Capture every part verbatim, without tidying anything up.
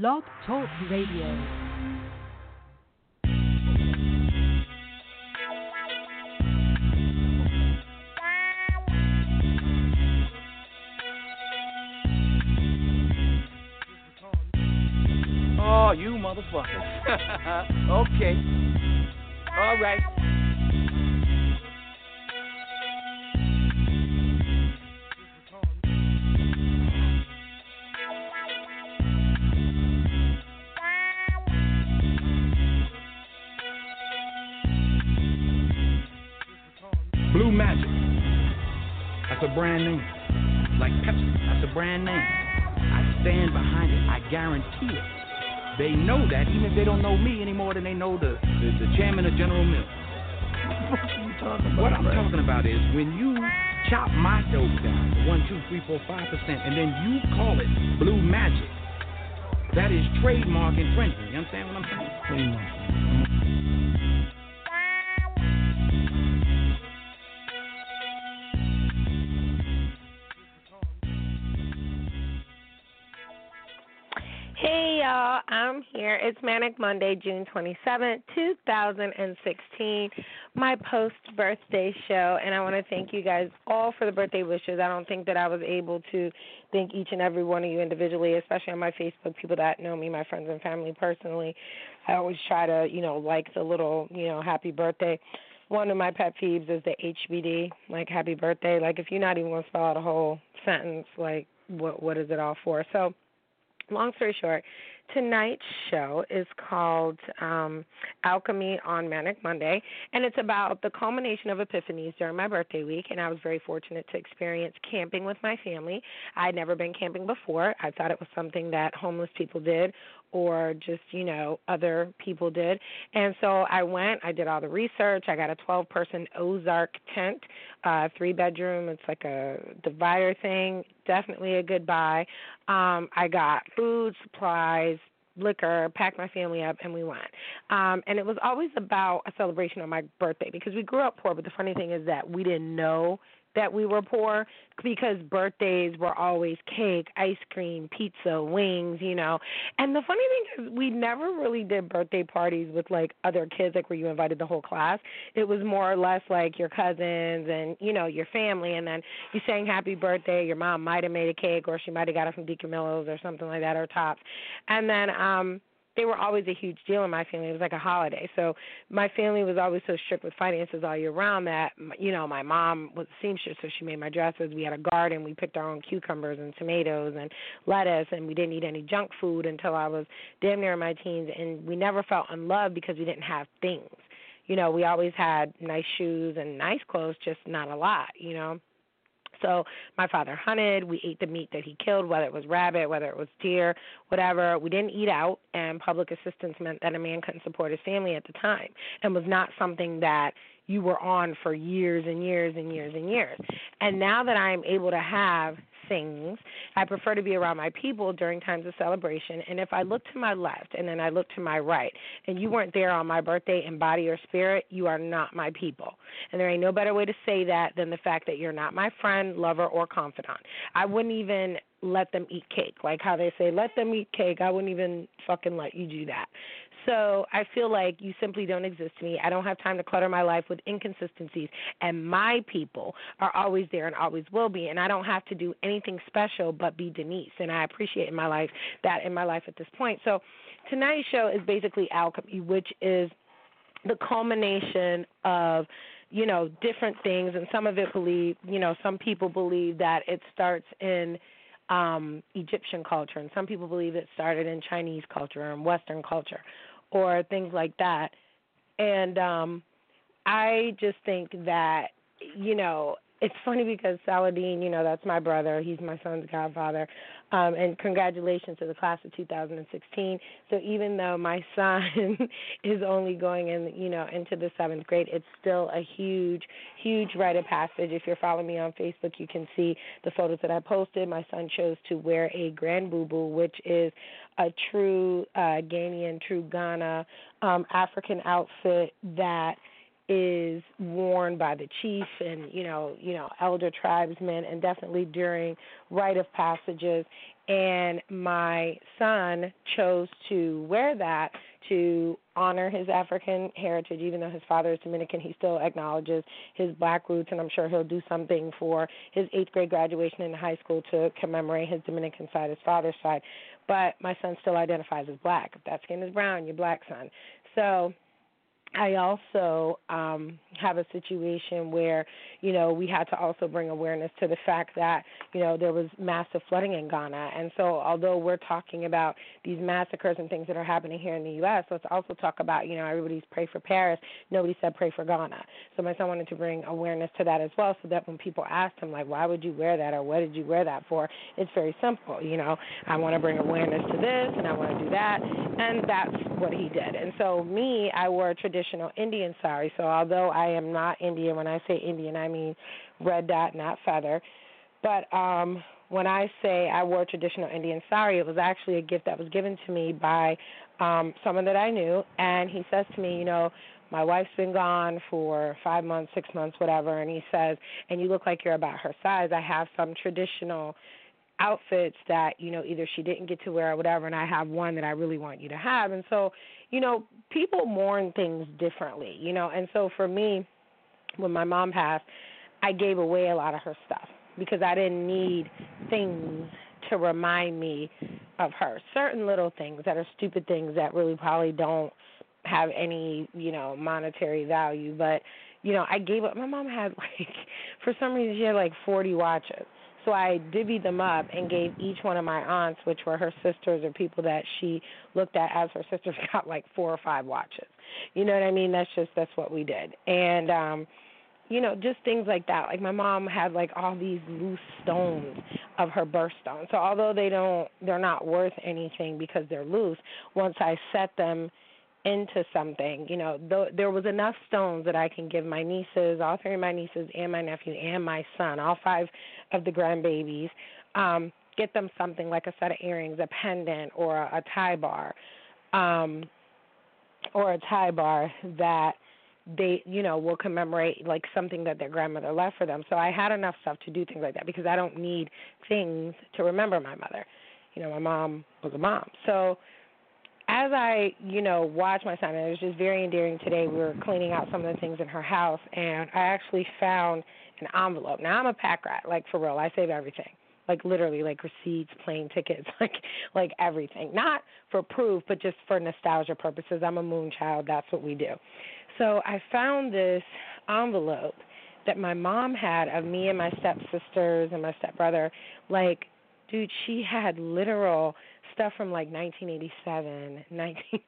Blog Talk Radio. Oh, you motherfucker. Okay. All right. Blue Magic. That's a brand name. Like Pepsi. That's a brand name. I stand behind it. I guarantee it. They know that, even if they don't know me any more than they know the, the, the chairman of General Mills. What are you talking about? What I'm talking about is when you chop my dope down to one, two, three, four, five percent, and then you call it Blue Magic, that is trademark infringement. You understand what I'm saying? Trademark. I'm here. It's Manic Monday, June twenty-seventh, twenty sixteen, my post-birthday show, and I want to thank you guys all for the birthday wishes. I don't think that I was able to thank each and every one of you individually, especially on my Facebook, people that know me, my friends and family personally. I always try to, you know, like the little, you know, happy birthday. One of my pet peeves is the H B D, like happy birthday. Like if you're not even going to spell out a whole sentence, like what what is it all for? So long story short, tonight's show is called um, Alchemy on Manic Monday, and it's about the culmination of epiphanies during my birthday week, and I was very fortunate to experience camping with my family. I'd never been camping before. I thought it was something that homeless people did or just, you know, other people did. And so I went, I did all the research. I got a twelve-person Ozark tent, uh, three-bedroom. It's like a divider thing, definitely a good buy. Um, I got food, supplies, liquor, packed my family up, and we went. Um, and it was always about a celebration of my birthday because we grew up poor, but the funny thing is that we didn't know that we were poor because birthdays were always cake, ice cream, pizza, wings, you know. And the funny thing is we never really did birthday parties with, like, other kids, like where you invited the whole class. It was more or less like your cousins and, you know, your family, and then you sang happy birthday. Your mom might have made a cake, or she might have got it from D. Camillo's or something like that, or Tops. And then um they were always a huge deal in my family. It was like a holiday. So my family was always so strict with finances all year round that, you know, my mom was a seamstress, so she made my dresses. We had a garden. We picked our own cucumbers and tomatoes and lettuce, and we didn't eat any junk food until I was damn near in my teens, and we never felt unloved because we didn't have things. You know, we always had nice shoes and nice clothes, just not a lot, you know. So my father hunted. We ate the meat that he killed, whether it was rabbit, whether it was deer, whatever. We didn't eat out, and public assistance meant that a man couldn't support his family at the time and was not something that you were on for years and years and years and years. And now that I'm able to have things, I prefer to be around my people during times of celebration. And if I look to my left and then I look to my right and you weren't there on my birthday in body or spirit, you are not my people. And there ain't no better way to say that than the fact that you're not my friend, lover, or confidant. I wouldn't even let them eat cake. Like how they say, let them eat cake. I wouldn't even fucking let you do that. So I feel like you simply don't exist to me. I don't have time to clutter my life with inconsistencies. And my people are always there and always will be. And I don't have to do anything special but be Denise. And I appreciate in my life that in my life at this point. So tonight's show is basically Alchemy, which is the culmination of, you know, different things. And some of it believe, you know, some people believe that it starts in um, Egyptian culture. And some people believe it started in Chinese culture and Western culture, or things like that. And um, I just think that, you know, it's funny because Saladin, you know, that's my brother. He's my son's godfather. Um, and congratulations to the class of two thousand sixteen. So even though my son is only going in, you know, into the seventh grade, it's still a huge, huge rite of passage. If you're following me on Facebook, you can see the photos that I posted. My son chose to wear a grand boubou, which is a true uh, Ghanaian, true Ghana um, African outfit that is worn by the chief and, you know, you know, elder tribesmen, and definitely during rite of passages. And my son chose to wear that to honor his African heritage. Even though his father is Dominican, he still acknowledges his black roots, and I'm sure he'll do something for his eighth grade graduation in high school to commemorate his Dominican side, his father's side. But my son still identifies as black. If that skin is brown, you're black, son. So I also um, have a situation where, you know, we had to also bring awareness to the fact that, you know, there was massive flooding in Ghana. And so although we're talking about these massacres and things that are happening here in the U S, let's also talk about, you know, everybody's pray for Paris. Nobody said pray for Ghana. So my son wanted to bring awareness to that as well, so that when people asked him, like, why would you wear that, or what did you wear that for, it's very simple. You know, I want to bring awareness to this, and I want to do that. And that's what he did. And so me, I wore a traditional Indian sari. So although I am not Indian, when I say Indian, I mean red dot, not feather. But um, when I say I wore traditional Indian sari, it was actually a gift that was given to me by um, someone that I knew. And he says to me, you know, my wife's been gone for five months, six months, whatever. And he says, and you look like you're about her size. I have some traditional outfits that, you know, either she didn't get to wear or whatever, and I have one that I really want you to have. And so, you know, people mourn things differently, you know. And so for me, when my mom passed, I gave away a lot of her stuff because I didn't need things to remind me of her. Certain little things that are stupid things that really probably don't have any, you know, monetary value. But, you know, I gave up. My mom had, like, for some reason she had like forty watches. So I divvied them up and gave each one of my aunts, which were her sisters or people that she looked at as her sisters, got like four or five watches. You know what I mean? That's just, that's what we did. And, um, you know, just things like that. Like my mom had like all these loose stones of her birthstone. So although they don't, they're not worth anything because they're loose, once I set them into something, you know, th- there was enough stones that I can give my nieces, all three of my nieces and my nephew and my son, all five of the grandbabies, um, get them something like a set of earrings, a pendant, or a, a tie bar, um, or a tie bar that they, you know, will commemorate like something that their grandmother left for them. So I had enough stuff to do things like that because I don't need things to remember my mother. You know, my mom was a mom. So as I, you know, watched my son, and it was just very endearing today, we were cleaning out some of the things in her house, and I actually found an envelope. Now, I'm a pack rat, like, for real. I save everything, like, literally, like, receipts, plane tickets, like, like everything. Not for proof, but just for nostalgia purposes. I'm a moon child. That's what we do. So I found this envelope that my mom had of me and my stepsisters and my stepbrother. Like, dude, she had literal stuff from like nineteen eighty-seven, nineteen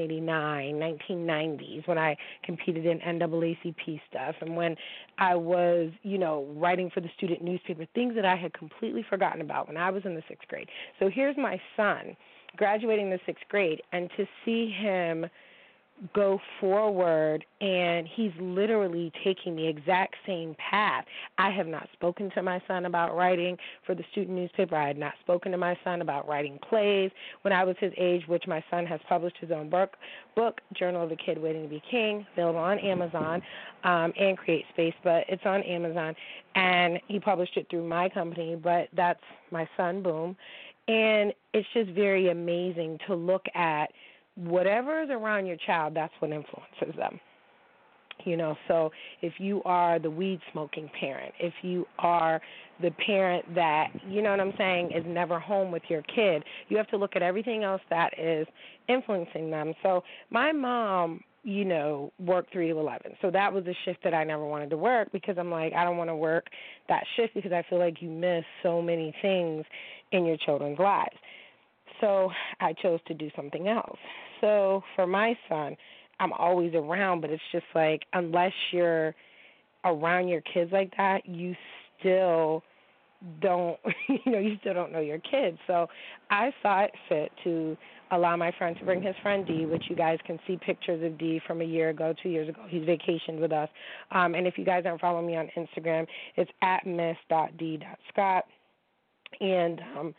eighty-nine, nineteen nineties, when I competed in N double A C P stuff, and when I was, you know, writing for the student newspaper, things that I had completely forgotten about when I was in the sixth grade. So here's my son graduating the sixth grade, and to see him go forward, and he's literally taking the exact same path. I have not spoken to my son about writing for the student newspaper. I had not spoken to my son about writing plays when I was his age, which my son has published his own book, book Journal of the Kid Waiting to be King, available on Amazon, um, and Create Space, but it's on Amazon, and he published it through my company, but that's my son, boom. And it's just very amazing to look at whatever is around your child, that's what influences them. You know, so if you are the weed-smoking parent, if you are the parent that, you know what I'm saying, is never home with your kid, you have to look at everything else that is influencing them. So my mom, you know, worked three to eleven. So that was a shift that I never wanted to work because I'm like, I don't want to work that shift because I feel like you miss so many things in your children's lives. So I chose to do something else. So for my son, I'm always around, but it's just like, unless you're around your kids like that, you still don't, you know, you still don't know your kids. So I saw it fit to allow my friend to bring his friend D, which you guys can see pictures of D from a year ago, two years ago. He's vacationed with us. Um, and if you guys aren't following me on Instagram, it's at miss dot d dot scott. And, um,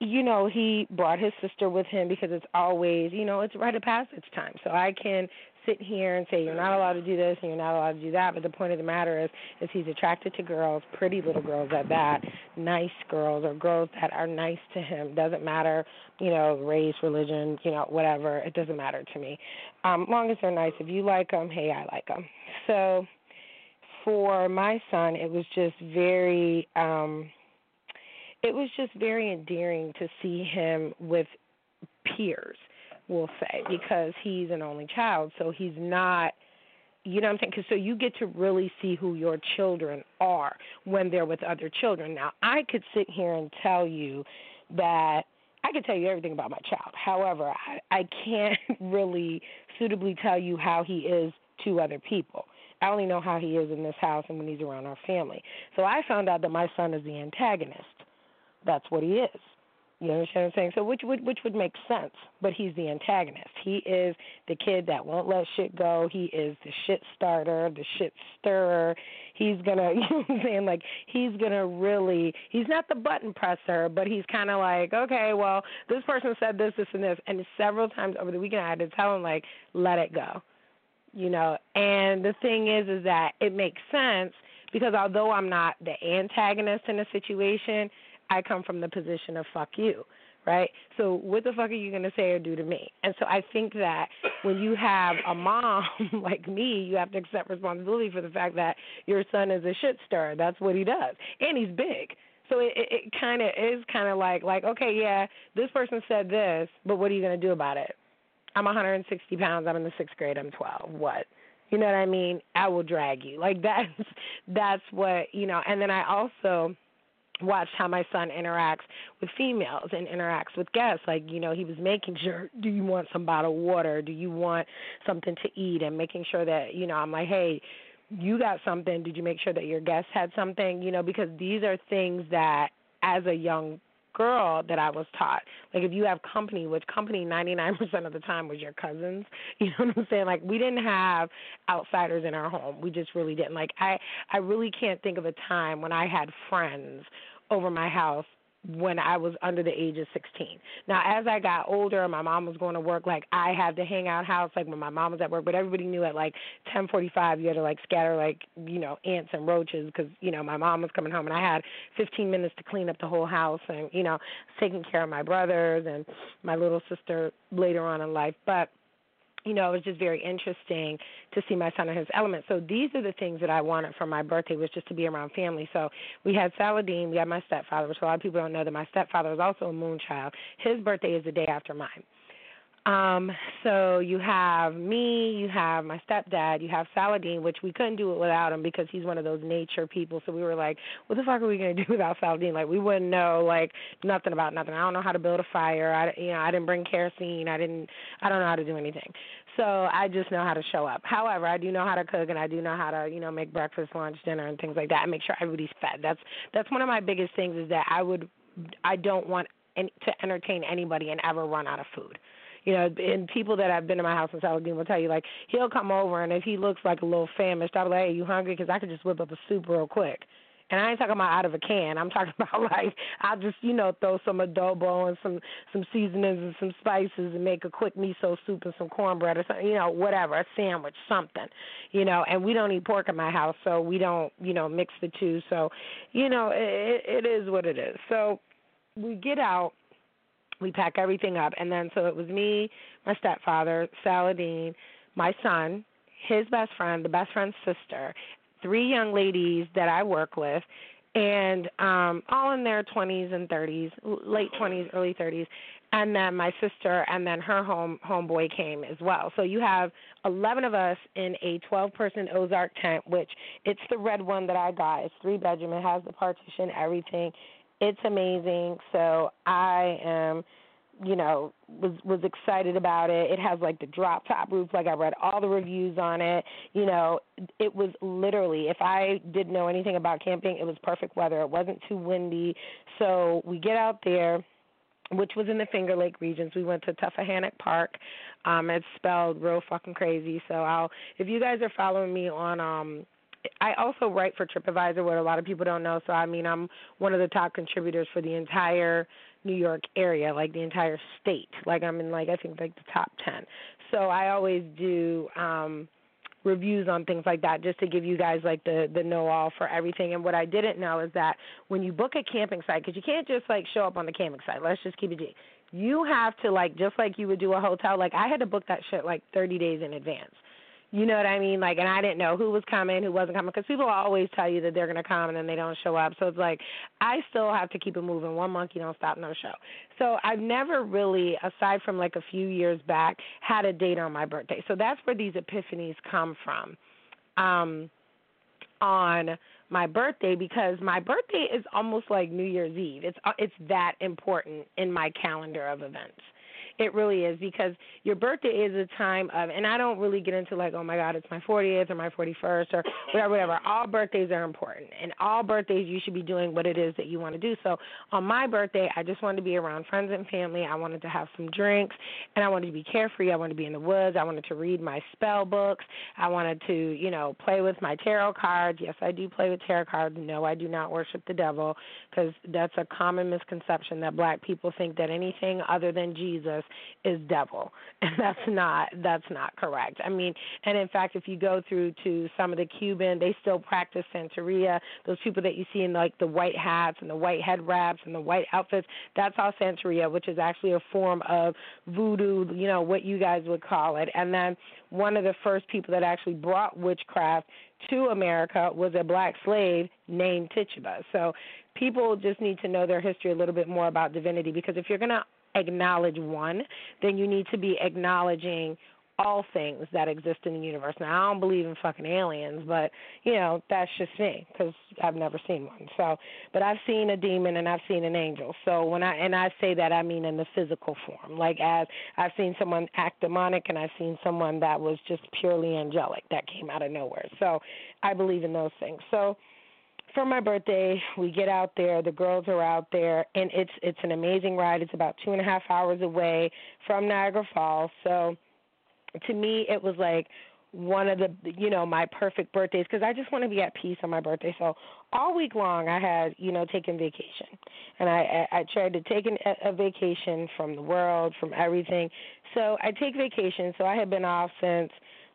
you know, he brought his sister with him because it's always, you know, it's a rite of passage time. So I can sit here and say you're not allowed to do this and you're not allowed to do that, but the point of the matter is is he's attracted to girls, pretty little girls at that, nice girls or girls that are nice to him. Doesn't matter, you know, race, religion, you know, whatever. It doesn't matter to me. Um, as long as they're nice. If you like them, hey, I like them. So for my son, it was just very um, it was just very endearing to see him with peers, we'll say, because he's an only child, so he's not, you know what I'm saying? Cause so you get to really see who your children are when they're with other children. Now, I could sit here and tell you that I could tell you everything about my child. However, I, I can't really suitably tell you how he is to other people. I only know how he is in this house and when he's around our family. So I found out that my son is the antagonist. That's what he is. You understand what I'm saying? So which would which would make sense, but he's the antagonist. He is the kid that won't let shit go. He is the shit starter, the shit stirrer. He's going to, you know what I'm saying, like he's going to really, he's not the button presser, but he's kind of like, okay, well, this person said this, this, and this. And several times over the weekend I had to tell him, like, let it go, you know. And the thing is is that it makes sense because although I'm not the antagonist in a situation, I come from the position of fuck you, right? So what the fuck are you going to say or do to me? And so I think that when you have a mom like me, you have to accept responsibility for the fact that your son is a shit stirrer. That's what he does. And he's big. So it, it, it kind of is kind of like, like, okay, yeah, this person said this, but what are you going to do about it? I'm one hundred sixty pounds. I'm in the sixth grade. I'm twelve. What? You know what I mean? I will drag you. Like that's, that's what, you know, and then I also watched how my son interacts with females and interacts with guests. Like, you know, he was making sure, do you want some bottled water? Do you want something to eat? And making sure that, you know, I'm like, hey, you got something. Did you make sure that your guests had something? You know, because these are things that as a young girl that I was taught. Like if you have company, which company ninety-nine percent of the time was your cousins, you know what I'm saying? Like we didn't have outsiders in our home. We just really didn't. Like I, I really can't think of a time when I had friends over my house when I was under the age of sixteen. Now, as I got older and my mom was going to work, like I had to hang out house, like when my mom was at work, but everybody knew at like ten forty-five you had to like scatter like, you know, ants and roaches because, you know, my mom was coming home and I had fifteen minutes to clean up the whole house and, you know, taking care of my brothers and my little sister later on in life. But, you know, it was just very interesting to see my son in his element. So these are the things that I wanted for my birthday, was just to be around family. So we had Saladin, we had my stepfather, which a lot of people don't know that my stepfather was also a moon child. His birthday is the day after mine. Um, so you have me, you have my stepdad, you have Saladin, which we couldn't do it without him because he's one of those nature people. So we were like, what the fuck are we going to do without Saladin? Like we wouldn't know like nothing about nothing. I don't know how to build a fire. I, you know, I didn't bring kerosene. I didn't, I don't know how to do anything. So I just know how to show up. However, I do know how to cook and I do know how to, you know, make breakfast, lunch, dinner and things like that and make sure everybody's fed. That's, that's one of my biggest things is that I would, I don't want any, to entertain anybody and ever run out of food. You know, and people that have been to my house in Saladin will tell you, like, he'll come over, and if he looks like a little famished, I'll be like, hey, you hungry? Because I could just whip up a soup real quick. And I ain't talking about out of a can. I'm talking about, like, I'll just, you know, throw some adobo and some, some seasonings and some spices and make a quick miso soup and some cornbread or something, you know, whatever, a sandwich, something, you know. And we don't eat pork in my house, so we don't, you know, mix the two. So, you know, it, it is what it is. So we get out. We pack everything up, and then so it was me, my stepfather, Saladin, my son, his best friend, the best friend's sister, three young ladies that I work with, and um, all in their twenties and thirties, late twenties, early thirties, and then my sister and then her home homeboy came as well. So you have eleven of us in a twelve-person Ozark tent, which it's the red one that I got. It's three-bedroom. It has the partition, everything. It's amazing. So I am, you know, was was excited about it. It has like the drop top roof. Like I read all the reviews on it. You know, it was literally, if I didn't know anything about camping, it was perfect weather. It wasn't too windy. So we get out there, which was in the Finger Lake regions. We went to Tuffahannock Park. Um, it's spelled real fucking crazy. So I'll, if you guys are following me on um, I also write for TripAdvisor, what a lot of people don't know. So, I mean, I'm one of the top contributors for the entire New York area, like the entire state. Like I'm in, like I think, like the top ten. So I always do um, reviews on things like that just to give you guys, like, the, the know-all for everything. And what I didn't know is that when you book a camping site, because you can't just, like, show up on the camping site. Let's just keep it G. You have to, like, just like you would do a hotel. Like, I had to book that shit, like, thirty days in advance. You know what I mean? Like, and I didn't know who was coming, who wasn't coming, because people always tell you that they're going to come and then they don't show up. So it's like, I still have to keep it moving. One monkey don't stop, no show. So I've never really, aside from like a few years back, had a date on my birthday. So that's where these epiphanies come from um, on my birthday, because my birthday is almost like New Year's Eve. It's it's that important in my calendar of events. It really is, because your birthday is a time of, and I don't really get into like, oh, my God, it's my fortieth or my forty-first or whatever, whatever. All birthdays are important, and all birthdays you should be doing what it is that you want to do. So on my birthday, I just wanted to be around friends and family. I wanted to have some drinks, and I wanted to be carefree. I wanted to be in the woods. I wanted to read my spell books. I wanted to, you know, play with my tarot cards. Yes, I do play with tarot cards. No, I do not worship the devil, because that's a common misconception that black people think that anything other than Jesus is devil, and that's not that's not correct. I mean, and in fact, if you go through to some of the Cuban, they still practice Santeria. Those people that you see in like the white hats and the white head wraps and the white outfits, that's all Santeria, which is actually a form of voodoo, you know, what you guys would call it. And then one of the first people that actually brought witchcraft to America was a black slave named Tituba. So people just need to know their history a little bit more about divinity, because if you're going to acknowledge one, then you need to be acknowledging all things that exist in the universe. Now, I don't believe in fucking aliens, but, you know, that's just me, because I've never seen one. So, but I've seen a demon and I've seen an angel. So when I, and I say that, I mean in the physical form, like as I've seen someone act demonic, and I've seen someone that was just purely angelic that came out of nowhere. So I believe in those things. So for my birthday, we get out there. The girls are out there, and it's it's an amazing ride. It's about two and a half hours away from Niagara Falls. So to me, it was like one of the, you know, my perfect birthdays, because I just want to be at peace on my birthday. So all week long, I had, you know, taken vacation, and I, I, I tried to take an, a vacation from the world, from everything. So I take vacation. So I had been off since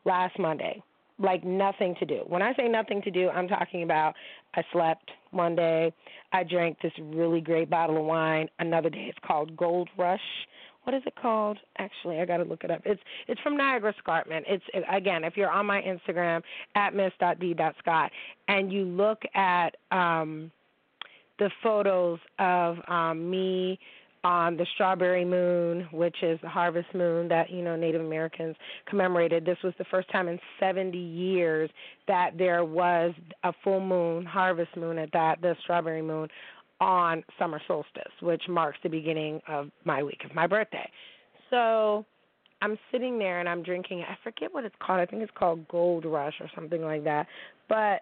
last Monday. Like nothing to do. When I say nothing to do, I'm talking about I slept one day. I drank this really great bottle of wine. Another day, it's called Gold Rush. What is it called? Actually, I got to look it up. It's it's from Niagara Escarpment. It's, again, if you're on my Instagram, at miss dot d dot scott, and you look at um, the photos of um, me on the strawberry moon, which is the harvest moon that, you know, Native Americans commemorated. This was the first time in seventy years that there was a full moon, harvest moon at that, the strawberry moon, on summer solstice, which marks the beginning of my week of my birthday. So I'm sitting there and I'm drinking, I forget what it's called. I think it's called Gold Rush or something like that. But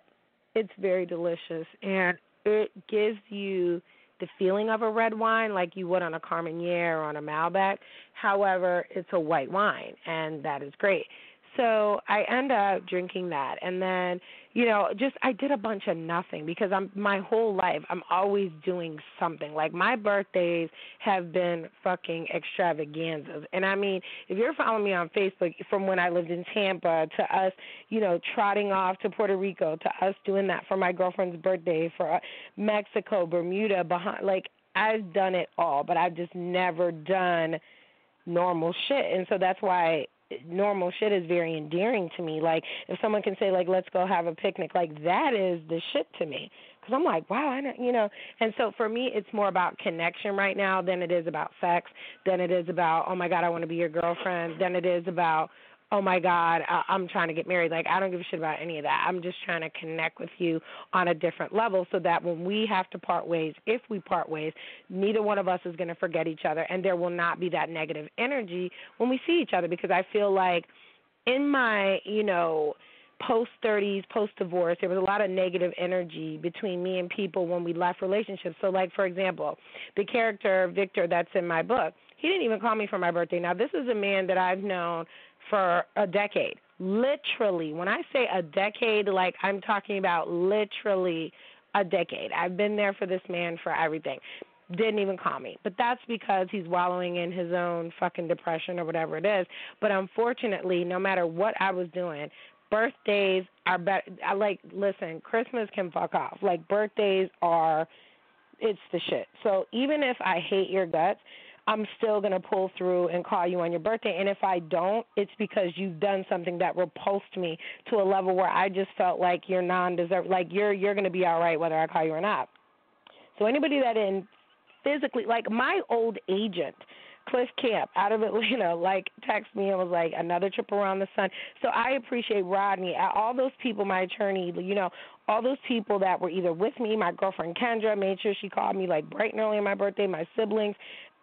it's very delicious, and it gives you the feeling of a red wine like you would on a Carmenere or on a Malbec. However, it's a white wine, and that is great. So I end up drinking that, and then, you know, just I did a bunch of nothing, because I'm my whole life I'm always doing something. Like my birthdays have been fucking extravaganzas. And I mean, if you're following me on Facebook from when I lived in Tampa to us, you know, trotting off to Puerto Rico, to us doing that for my girlfriend's birthday, for Mexico, Bermuda, Bahamas, like I've done it all, but I've just never done normal shit. And so that's why normal shit is very endearing to me. Like if someone can say like, let's go have a picnic, like that is the shit to me, because I'm like, wow, I don't, you know. And so for me, it's more about connection right now than it is about sex, than it is about, oh my God, I want to be your girlfriend, than it is about, oh my God, I- I'm trying to get married. Like I don't give a shit about any of that. I'm just trying to connect with you on a different level, so that when we have to part ways, if we part ways, neither one of us is going to forget each other, and there will not be that negative energy when we see each other. Because I feel like in my, you know, post thirties, post-divorce, there was a lot of negative energy between me and people when we left relationships. So like, for example, the character Victor that's in my book, he didn't even call me for my birthday. Now, this is a man that I've known for a decade. literally, when I say a decade, like I'm talking about literally a decade. I've been there for this man for everything. Didn't even call me. But that's because he's wallowing in his own fucking depression or whatever it is. But unfortunately, no matter what I was doing, birthdays are better. I like, listen, Christmas can fuck off. Like, birthdays are, it's the shit. So even if I hate your guts, I'm still going to pull through and call you on your birthday. And if I don't, it's because you've done something that repulsed me to a level where I just felt like you're non-deserving, like you're you're going to be all right whether I call you or not. So anybody that in physically, like my old agent, Cliff Camp out of Atlanta, like texted me and was like, another trip around the sun. So I appreciate Rodney, all those people, my attorney, you know, all those people that were either with me, my girlfriend Kendra made sure she called me like bright and early on my birthday, my siblings,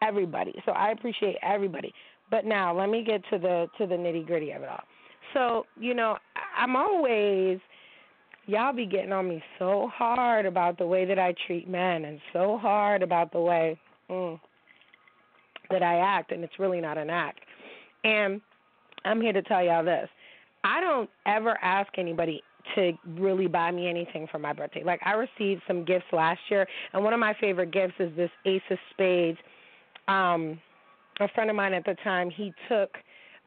everybody. So I appreciate everybody. But now let me get to the to the nitty-gritty of it all. So, you know, I'm always, y'all be getting on me so hard about the way that I treat men and so hard about the way mm, that I act, and it's really not an act. And I'm here to tell y'all this. I don't ever ask anybody to really buy me anything for my birthday. Like, I received some gifts last year, and one of my favorite gifts is this Ace of Spades. Um, a friend of mine at the time, he took,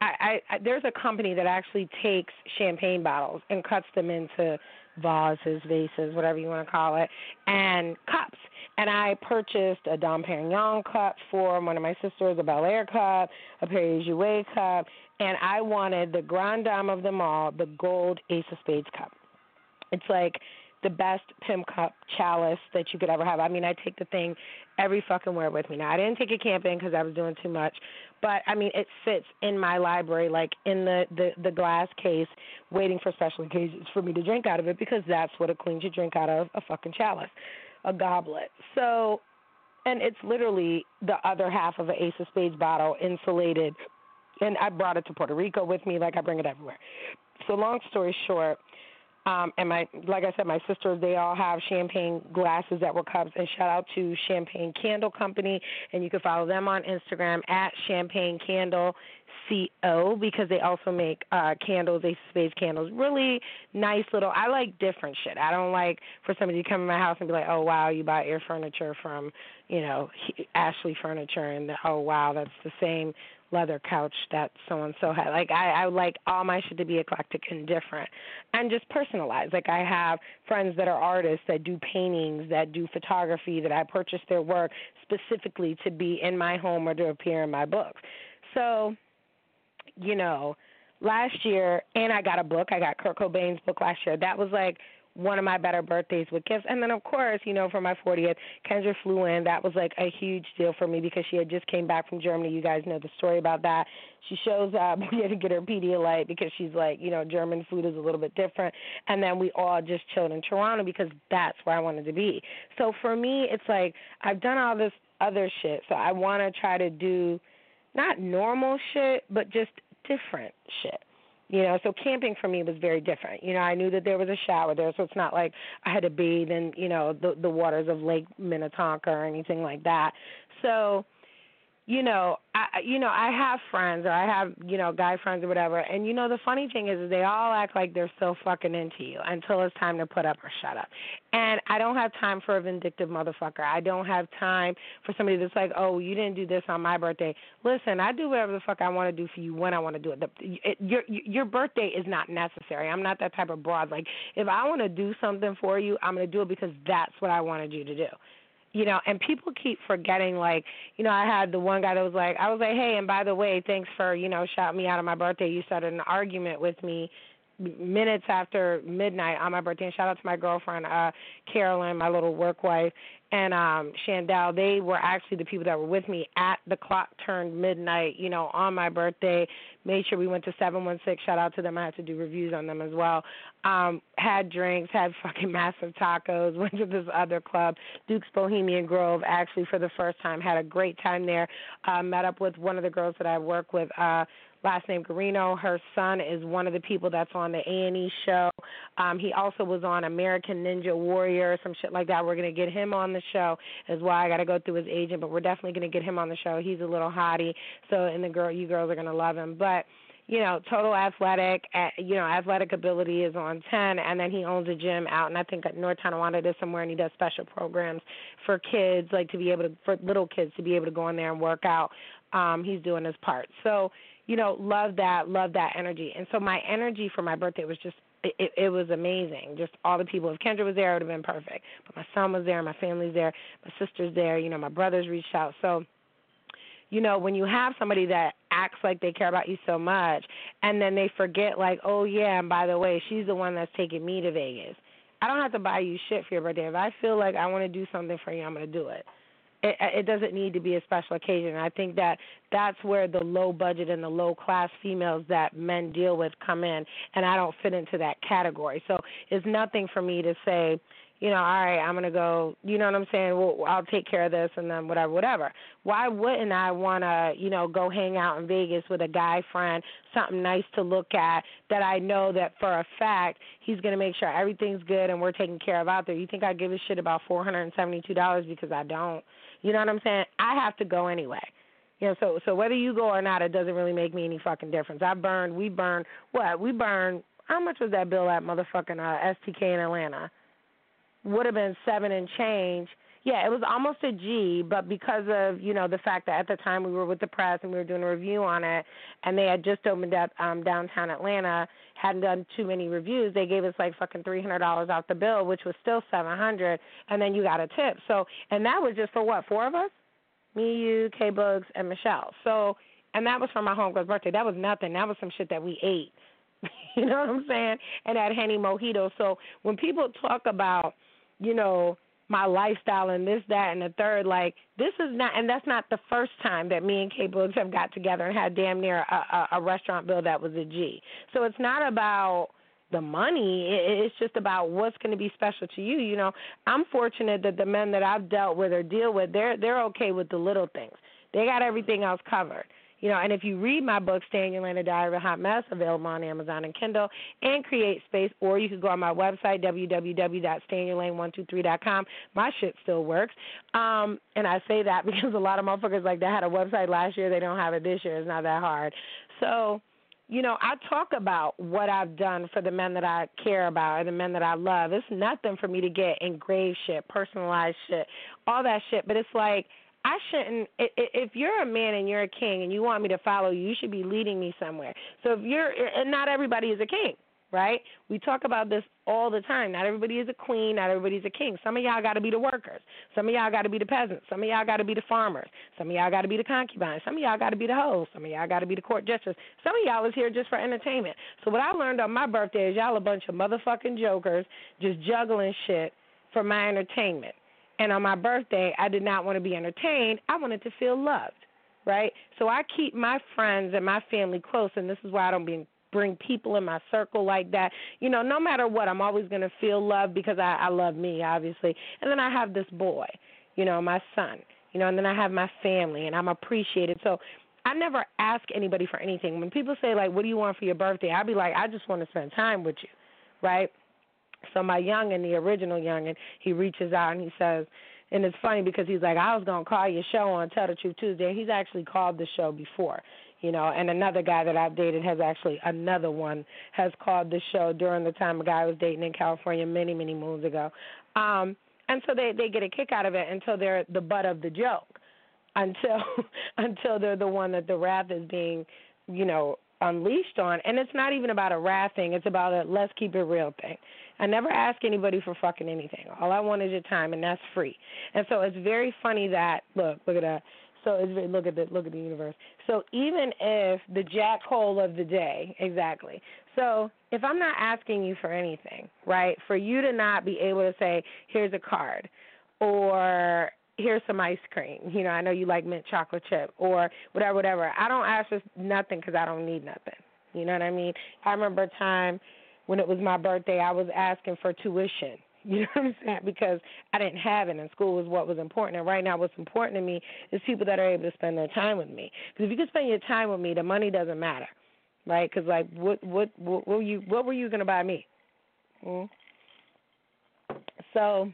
I, I, I, there's a company that actually takes champagne bottles and cuts them into vases, vases, whatever you want to call it, and cups. And I purchased a Dom Pérignon cup for one of my sisters, a Bel Air cup, a Perrier Jouët cup, and I wanted the grand dame of them all, the gold Ace of Spades cup. It's like the best pimp cup chalice that you could ever have. I mean, I take the thing every fucking where with me. Now, I didn't take it camping because I was doing too much, but, I mean, it sits in my library, like in the, the, the glass case, waiting for special occasions for me to drink out of it, because that's what a queen should drink out of, a fucking chalice, a goblet. So, and it's literally the other half of an Ace of Spades bottle insulated, and I brought it to Puerto Rico with me, like I bring it everywhere. So long story short, Um, and my, like I said, my sisters, they all have champagne glasses that were cups. And shout out to Champagne Candle Company, and you can follow them on Instagram at Champagne Candle Co. because they also make uh, candles, Ace of Spades candles, really nice little. I like different shit. I don't like for somebody to come in my house and be like, oh wow, you buy your furniture from, you know, Ashley Furniture, and the, oh wow, that's the same leather couch that so-and-so had. Like, I, I like all my shit to be eclectic and different and just personalized. Like, I have friends that are artists that do paintings, that do photography, that I purchase their work specifically to be in my home or to appear in my books. So, you know, last year, and I got a book. I got Kurt Cobain's book last year. That was, like, one of my better birthdays with gifts. And then, of course, you know, for my fortieth, Kendra flew in. That was, like, a huge deal for me because she had just came back from Germany. You guys know the story about that. She shows up. We had to get her Pedialyte because she's, like, you know, German food is a little bit different. And then we all just chilled in Toronto because that's where I wanted to be. So, for me, it's like I've done all this other shit. So, I want to try to do not normal shit but just different shit. You know, so camping for me was very different. You know, I knew that there was a shower there, so it's not like I had to bathe in, you know, the, the waters of Lake Minnetonka or anything like that. So, you know, I, you know, I have friends or I have, you know, guy friends or whatever, and, you know, the funny thing is, is they all act like they're so fucking into you until it's time to put up or shut up. And I don't have time for a vindictive motherfucker. I don't have time for somebody that's like, oh, you didn't do this on my birthday. Listen, I do whatever the fuck I want to do for you when I want to do it. The, it your, your birthday is not necessary. I'm not that type of broad. Like, if I want to do something for you, I'm going to do it because that's what I wanted you to do. You know, and people keep forgetting, like, you know, I had the one guy that was like, I was like, hey, and by the way, thanks for, you know, shouting me out on my birthday. You started an argument with me minutes after midnight on my birthday. And shout out to my girlfriend, uh, Carolyn, my little work wife, and um, Shandell. They were actually the people that were with me at the clock turned midnight, you know, on my birthday. Made sure we went to seven one six. Shout out to them. I had to do reviews on them as well. Um, had drinks, had fucking massive tacos, went to this other club, Duke's Bohemian Grove, actually for the first time. Had a great time there. Uh, met up with one of the girls that I work with, uh, last name Garino. Her son is one of the people that's on the A and E show. Um, he also was on American Ninja Warrior, some shit like that. We're going to get him on the show as well. I got to go through his agent, but we're definitely going to get him on the show. He's a little hottie, so and the girl, you girls are going to love him. But, you know, total athletic, you know, athletic ability is on ten, and then he owns a gym out, and I think at North Tonawanda there's somewhere, and he does special programs for kids, like to be able to, for little kids to be able to go in there and work out. Um, he's doing his part. So, you know, love that, love that energy. And so my energy for my birthday was just, It, it was amazing, just all the people. If Kendra was there, it would have been perfect. But my son was there, my family's there, my sister's there, you know, my brothers reached out. So, you know, when you have somebody that acts like they care about you so much and then they forget, like, oh, yeah, and by the way, she's the one that's taking me to Vegas. I don't have to buy you shit for your birthday. If I feel like I want to do something for you, I'm going to do it. It, it doesn't need to be a special occasion. And I think that that's where the low budget and the low class females that men deal with come in, and I don't fit into that category. So it's nothing for me to say, you know, all right, I'm going to go, you know what I'm saying, well, I'll take care of this and then whatever, whatever. Why wouldn't I want to, you know, go hang out in Vegas with a guy friend, something nice to look at that I know that for a fact he's going to make sure everything's good and we're taken care of out there? You think I give a shit about four hundred seventy-two dollars? Because I don't. You know what I'm saying? I have to go anyway. You know, so so whether you go or not, it doesn't really make me any fucking difference. I burned, we burned, what? We burned, how much was that bill at motherfucking uh, S T K in Atlanta? Would have been seven and change. Yeah, it was almost a G, but because of, you know, the fact that at the time we were with the press and we were doing a review on it, and they had just opened up um, downtown Atlanta, hadn't done too many reviews, they gave us like fucking three hundred dollars off the bill, which was still seven hundred dollars, and then you got a tip. So, and that was just for what, four of us? Me, you, K-Bugs, and Michelle. So, and that was for my homegirl's birthday. That was nothing. That was some shit that we ate. You know what I'm saying? And had Henny Mojito. So when people talk about, you know, my lifestyle and this, that, and the third, like, this is not, and that's not the first time that me and K-Bugs have got together and had damn near a, a, a restaurant bill that was a G. So it's not about the money. It's just about what's going to be special to you. You know, I'm fortunate that the men that I've dealt with or deal with, they're, they're okay with the little things. They got everything else covered. You know, and if you read my book, Stay in Your Lane, A Diary of a Hot Mess, available on Amazon and Kindle, and Create Space, or you can go on my website, w w w dot stay in your lane one two three dot com. My shit still works. Um, and I say that because a lot of motherfuckers like that had a website last year. They don't have it this year. It's not that hard. So, you know, I talk about what I've done for the men that I care about or the men that I love. It's nothing for me to get engraved shit, personalized shit, all that shit. But it's like, I shouldn't, if you're a man and you're a king and you want me to follow you, you should be leading me somewhere. So if you're, and not everybody is a king, right? We talk about this all the time. Not everybody is a queen. Not everybody's a king. Some of y'all got to be the workers. Some of y'all got to be the peasants. Some of y'all got to be the farmers. Some of y'all got to be the concubines. Some of y'all got to be the hoes. Some of y'all got to be the court jesters. Some of y'all is here just for entertainment. So what I learned on my birthday is y'all a bunch of motherfucking jokers just juggling shit for my entertainment. And on my birthday, I did not want to be entertained. I wanted to feel loved, right? So I keep my friends and my family close, and this is why I don't be, bring people in my circle like that. You know, no matter what, I'm always going to feel loved because I, I love me, obviously. And then I have this boy, you know, my son, you know, and then I have my family, and I'm appreciated. So I never ask anybody for anything. When people say, like, what do you want for your birthday? I'd be like, I just want to spend time with you, right? So my youngin', the original youngin', he reaches out and he says, and it's funny because he's like, I was going to call your show on Tell the Truth Tuesday. And he's actually called the show before, you know, and another guy that I've dated has actually, another one has called the show during the time a guy I was dating in California many, many moons ago. Um, and so they, they get a kick out of it until they're the butt of the joke, until until they're the one that the wrath is being, you know, unleashed on. And it's not even about a wrath thing. It's about a let's keep it real thing. I never ask anybody for fucking anything. All I want is your time, and that's free. And so it's very funny that look, look at that. So it's very, look at the look at the universe. So even if the jackhole of the day, exactly. So if I'm not asking you for anything, right? For you to not be able to say, here's a card, or here's some ice cream. You know, I know you like mint chocolate chip, or whatever, whatever. I don't ask for nothing because I don't need nothing. You know what I mean? I remember a time when it was my birthday, I was asking for tuition, you know what I'm saying, because I didn't have it, and school was what was important. And right now what's important to me is people that are able to spend their time with me. Because if you can spend your time with me, the money doesn't matter, right? Because, like, what, what, what were you, what were you going to buy me? Hmm? So,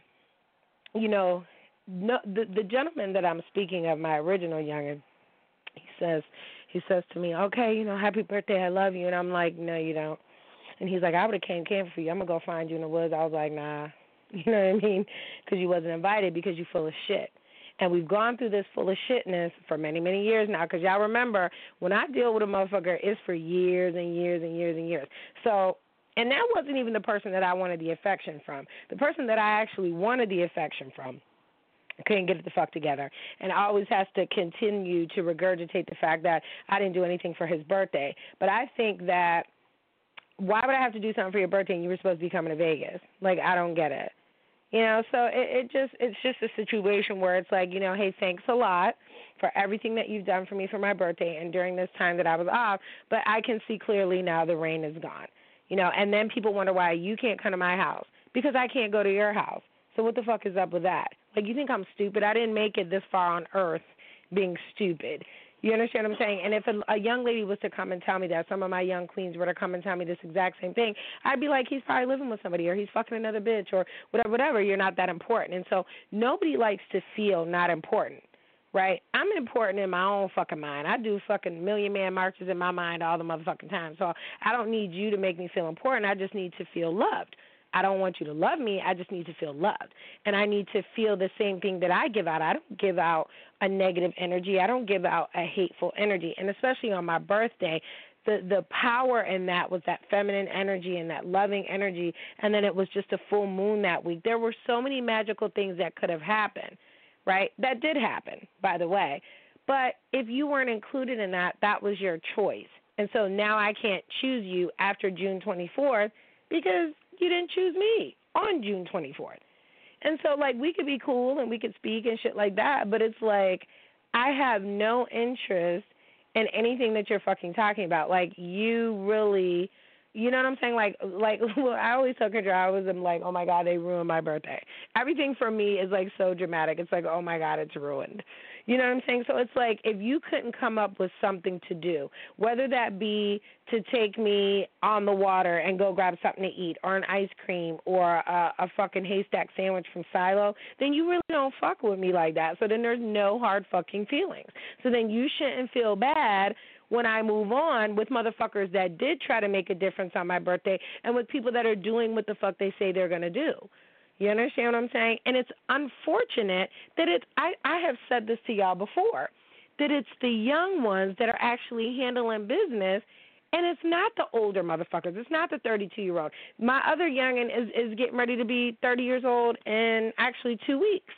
you know, no, the, the gentleman that I'm speaking of, my original youngin', he says, he says to me, okay, you know, happy birthday, I love you. And I'm like, no, you don't. And he's like, I would have came camping for you. I'm going to go find you in the woods. I was like, nah, you know what I mean? Because you wasn't invited because you're full of shit. And we've gone through this full of shitness for many, many years now. Because y'all remember, when I deal with a motherfucker, it's for years and years and years and years. So, and that wasn't even the person that I wanted the affection from. The person that I actually wanted the affection from couldn't get it the fuck together, and I always has to continue to regurgitate the fact that I didn't do anything for his birthday. But I think that, why would I have to do something for your birthday and you were supposed to be coming to Vegas? Like, I don't get it. You know, so it, it just it's just a situation where it's like, you know, hey, thanks a lot for everything that you've done for me for my birthday and during this time that I was off, but I can see clearly now the rain is gone. You know, and then people wonder why you can't come to my house because I can't go to your house. So what the fuck is up with that? Like, you think I'm stupid? I didn't make it this far on earth being stupid. You understand what I'm saying? And if a, a young lady was to come and tell me that, some of my young queens were to come and tell me this exact same thing, I'd be like, he's probably living with somebody, or he's fucking another bitch, or whatever, whatever. You're not that important. And so nobody likes to feel not important, right? I'm important in my own fucking mind. I do fucking million man marches in my mind all the motherfucking time. So I don't need you to make me feel important. I just need to feel loved. I don't want you to love me. I just need to feel loved. And I need to feel the same thing that I give out. I don't give out a negative energy. I don't give out a hateful energy. And especially on my birthday, the, the power in that was that feminine energy and that loving energy. And then it was just a full moon that week. There were so many magical things that could have happened, right? That did happen, by the way. But if you weren't included in that, that was your choice. And so now I can't choose you after June twenty-fourth because you didn't choose me on June twenty-fourth. And so, like, we could be cool and we could speak and shit like that, but it's like I have no interest in anything that you're fucking talking about. Like, you really, you know what I'm saying? Like, like well, I always tell Kendra, I always am like, oh, my God, they ruined my birthday. Everything for me is, like, so dramatic. It's like, oh, my God, it's ruined. You know what I'm saying? So it's like if you couldn't come up with something to do, whether that be to take me on the water and go grab something to eat or an ice cream or a, a fucking haystack sandwich from Silo, then you really don't fuck with me like that. So then there's no hard fucking feelings. So then you shouldn't feel bad when I move on with motherfuckers that did try to make a difference on my birthday and with people that are doing what the fuck they say they're going to do. You understand what I'm saying? And it's unfortunate that it's, I, I have said this to y'all before, that it's the young ones that are actually handling business, and it's not the older motherfuckers. It's not the thirty-two-year-old. My other youngin' is, is getting ready to be thirty years old in actually two weeks.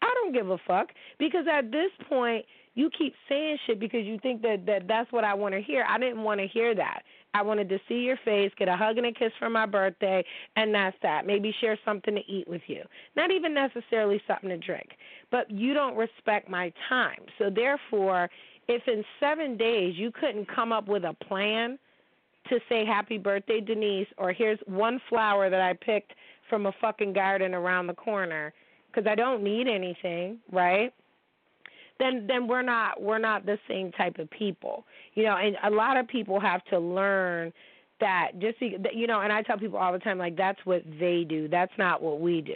I don't give a fuck because at this point you keep saying shit because you think that, that that's what I want to hear. I didn't want to hear that. I wanted to see your face, get a hug and a kiss for my birthday, and that's that. Maybe share something to eat with you. Not even necessarily something to drink. But you don't respect my time. So therefore, if in seven days you couldn't come up with a plan to say happy birthday, Denise, or here's one flower that I picked from a fucking garden around the corner, because I don't need anything, right? Then, then we're not we're not the same type of people, you know. And a lot of people have to learn that just that, you know. And I tell people all the time, like, that's what they do. That's not what we do.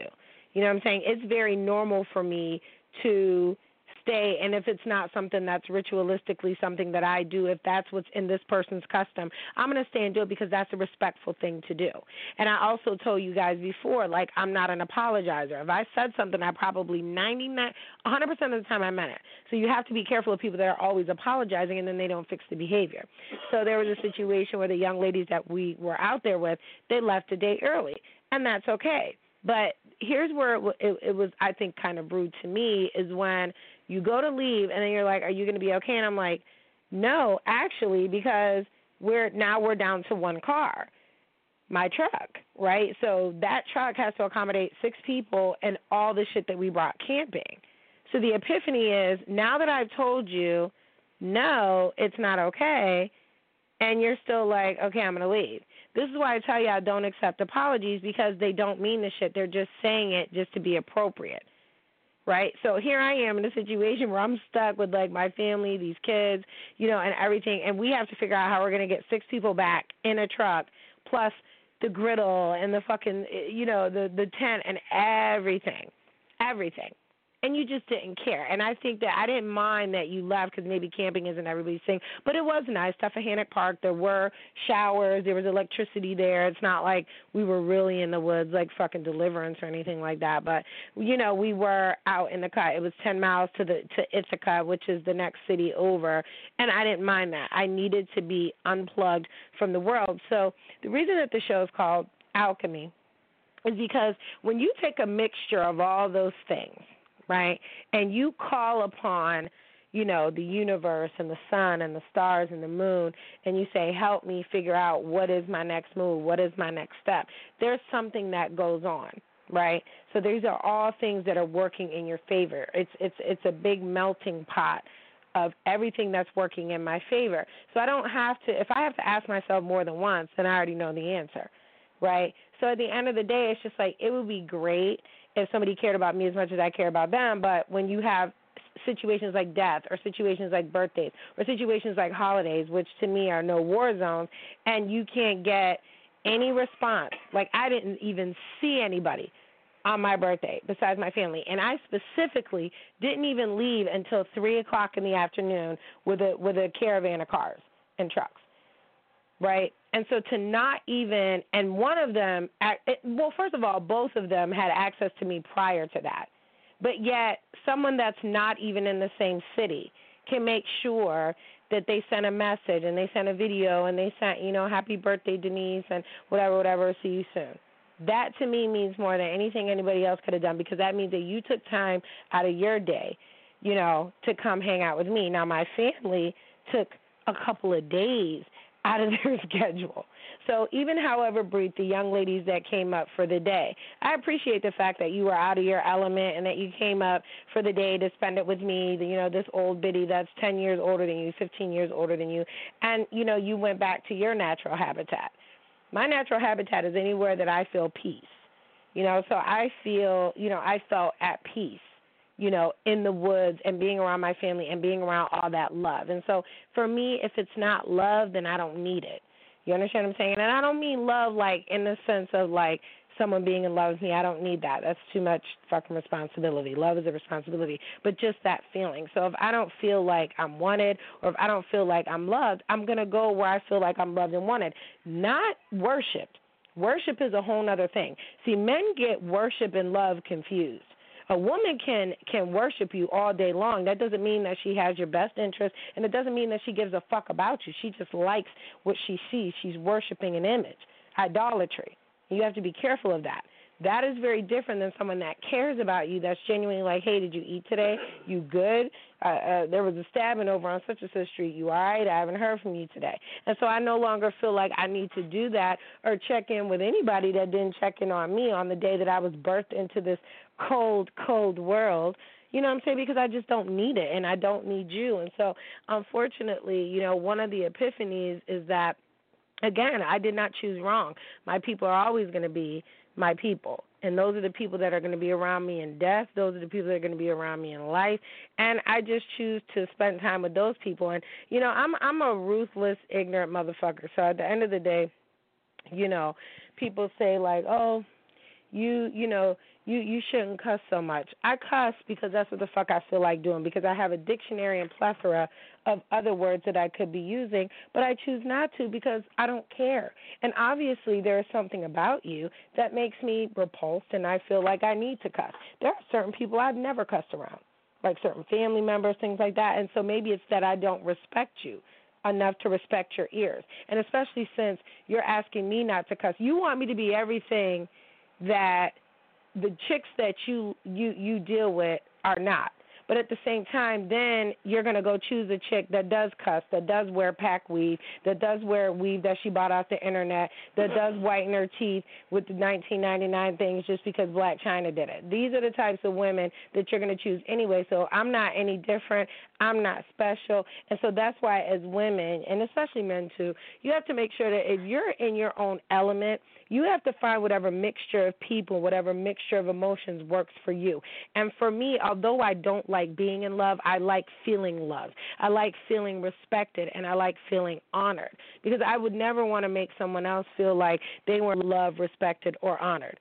You know what I'm saying? It's very normal for me to stay, and if it's not something that's ritualistically something that I do, if that's what's in this person's custom, I'm going to stay and do it because that's a respectful thing to do. And I also told you guys before, like, I'm not an apologizer. If I said something, I probably ninety-nine, one hundred percent of the time I meant it. So you have to be careful of people that are always apologizing and then they don't fix the behavior. So there was a situation where the young ladies that we were out there with, they left a day early, and that's okay. But here's where it, it, it was, I think, kind of rude to me is when you go to leave and then you're like, are you going to be okay? And I'm like, no, actually, because we're now we're down to one car, my truck, right? So that truck has to accommodate six people and all the shit that we brought camping. So the epiphany is, now that I've told you, no, it's not okay, and you're still like, okay, I'm going to leave. This is why I tell you I don't accept apologies, because they don't mean the shit. They're just saying it just to be appropriate, right? So here I am in a situation where I'm stuck with, like, my family, these kids, you know, and everything, and we have to figure out how we're going to get six people back in a truck, plus the griddle and the fucking, you know, the, the tent and everything, everything. and you just didn't care. And I think that I didn't mind that you left because maybe camping isn't everybody's thing, but it was nice. Tuffahannock Park, there were showers, there was electricity there. It's not like we were really in the woods like fucking Deliverance or anything like that, but, you know, we were out in the cut. It was ten miles to the to Ithaca, which is the next city over, and I didn't mind that. I needed to be unplugged from the world. So the reason that the show is called Alchemy is because when you take a mixture of all those things, right, and you call upon, you know, the universe and the sun and the stars and the moon, and you say, help me figure out what is my next move, what is my next step, there's something that goes on, right? So these are all things that are working in your favor. It's it's it's a big melting pot of everything that's working in my favor. So I don't have to, if I have to ask myself more than once, then I already know the answer, right? So at the end of the day, it's just like, it would be great if somebody cared about me as much as I care about them, but when you have situations like death or situations like birthdays or situations like holidays, which to me are no war zones, and you can't get any response, like I didn't even see anybody on my birthday besides my family, and I specifically didn't even leave until three o'clock in the afternoon with a, with a caravan of cars and trucks, right? And so to not even, and one of them, well, first of all, both of them had access to me prior to that. But yet someone that's not even in the same city can make sure that they sent a message and they sent a video and they sent, you know, happy birthday, Denise, and whatever, whatever, see you soon. That to me means more than anything anybody else could have done, because that means that you took time out of your day, you know, to come hang out with me. Now, my family took a couple of days out of their schedule. So even however brief, the young ladies that came up for the day, I appreciate the fact that you were out of your element and that you came up for the day to spend it with me, you know, this old biddy that's ten years older than you, fifteen years older than you, and, you know, you went back to your natural habitat. My natural habitat is anywhere that I feel peace, you know, so I feel, you know, I felt at peace, you know, in the woods and being around my family and being around all that love. And so for me, if it's not love, then I don't need it. You understand what I'm saying? And I don't mean love like in the sense of like someone being in love with me. I don't need that. That's too much fucking responsibility. Love is a responsibility, but just that feeling. So if I don't feel like I'm wanted, or if I don't feel like I'm loved, I'm going to go where I feel like I'm loved and wanted, not worshipped. Worship is a whole other thing. See, men get worship and love confused. A woman can, can worship you all day long. That doesn't mean that she has your best interest, and it doesn't mean that she gives a fuck about you. She just likes what she sees. She's worshiping an image, idolatry. You have to be careful of that. That is very different than someone that cares about you, that's genuinely like, hey, did you eat today? You good? Uh, uh, there was a stabbing over on such and such street. You all right? I haven't heard from you today. And so I no longer feel like I need to do that or check in with anybody that didn't check in on me on the day that I was birthed into this cold, cold world. You know what I'm saying? Because I just don't need it, and I don't need you. And so, unfortunately, you know, one of the epiphanies is that, again, I did not choose wrong. My people are always going to be my people, and those are the people that are going to be around me in death. Those are the people that are going to be around me in life, and I just choose to spend time with those people. And, you know, I'm I'm a ruthless, ignorant motherfucker. So at the end of the day, you know, people say like, oh, you you know, you you shouldn't cuss so much. I cuss because that's what the fuck I feel like doing, because I have a dictionary and plethora of other words that I could be using, but I choose not to because I don't care. And obviously there is something about you that makes me repulsed, and I feel like I need to cuss. There are certain people I've never cussed around, like certain family members, things like that, and so maybe it's that I don't respect you enough to respect your ears, and especially since you're asking me not to cuss. You want me to be everything that the chicks that you, you, you deal with are not. But at the same time, then you're going to go choose a chick that does cuss, that does wear pack weave, that does wear weave that she bought off the internet, that does whiten her teeth with the nineteen ninety-nine things just because Blac Chyna did it. These are the types of women that you're going to choose anyway. So I'm not any different. I'm not special. And so that's why as women, and especially men too, you have to make sure that if you're in your own element, you have to find whatever mixture of people, whatever mixture of emotions works for you. And for me, although I don't like being in love, I like feeling loved. I like feeling respected, and I like feeling honored, because I would never want to make someone else feel like they weren't loved, respected, or honored,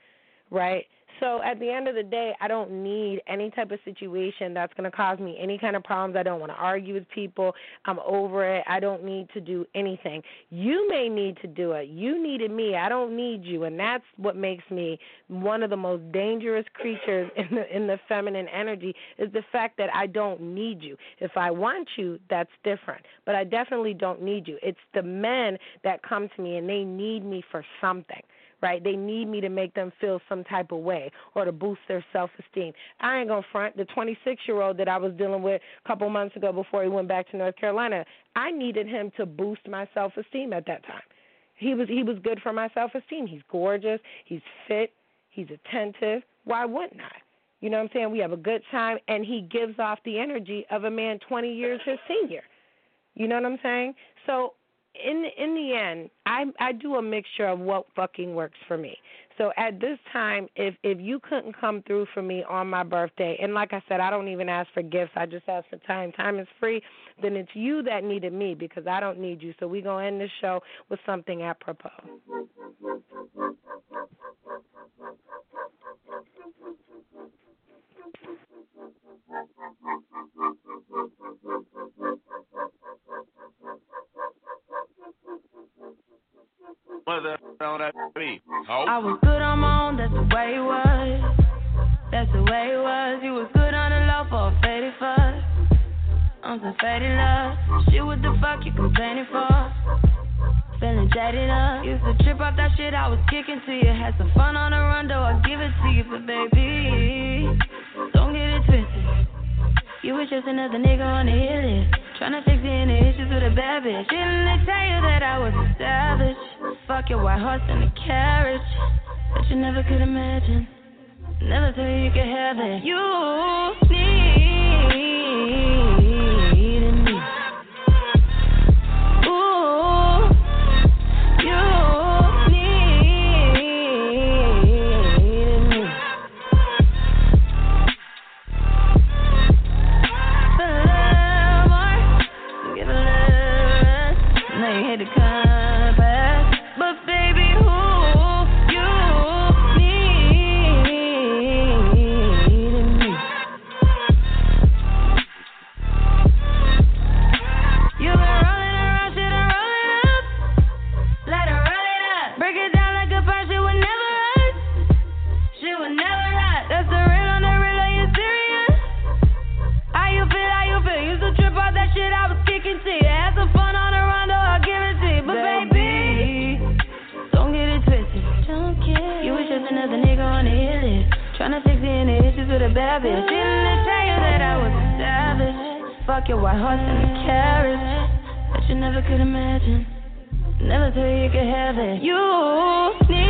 right? So at the end of the day, I don't need any type of situation that's going to cause me any kind of problems. I don't want to argue with people. I'm over it. I don't need to do anything. You may need to do it. You needed me. I don't need you. And that's what makes me one of the most dangerous creatures in the, in the feminine energy is the fact that I don't need you. If I want you, that's different. But I definitely don't need you. It's the men that come to me and they need me for something. Right? They need me to make them feel some type of way or to boost their self-esteem. I ain't going to front the twenty-six-year-old that I was dealing with a couple months ago before he went back to North Carolina. I needed him to boost my self-esteem at that time. He was he was good for my self-esteem. He's gorgeous. He's fit. He's attentive. Why wouldn't I? You know what I'm saying? We have a good time, and he gives off the energy of a man twenty years his senior. You know what I'm saying? So, In in the end, I I do a mixture of what fucking works for me. So at this time, if if you couldn't come through for me on my birthday, and like I said, I don't even ask for gifts. I just ask for time. Time is free. Then it's you that needed me because I don't need you. So we're going to end the show with something apropos. I was good on my own, that's the way it was. That's the way it was. You was good on the low for a faded fuss. On some faded love. Shit, what the fuck you complaining for? Feeling jaded up. Used to trip off that shit I was kicking to you. Had some fun on the run, though I'll give it to you. But baby, don't get it twisted. You was just another nigga on the hit list. Tryna fix in the issues with a bad bitch. Didn't they tell you that I was a savage? Fuck your white horse and a carriage that you never could imagine. Never thought you could have it. You needed me. Ooh, you needed me. For love more, give a love. Now you hate to come. With a bad bitch. Didn't they tell you that I was a savage? Fuck your white horse and a carriage that you never could imagine. Never thought you could have it. You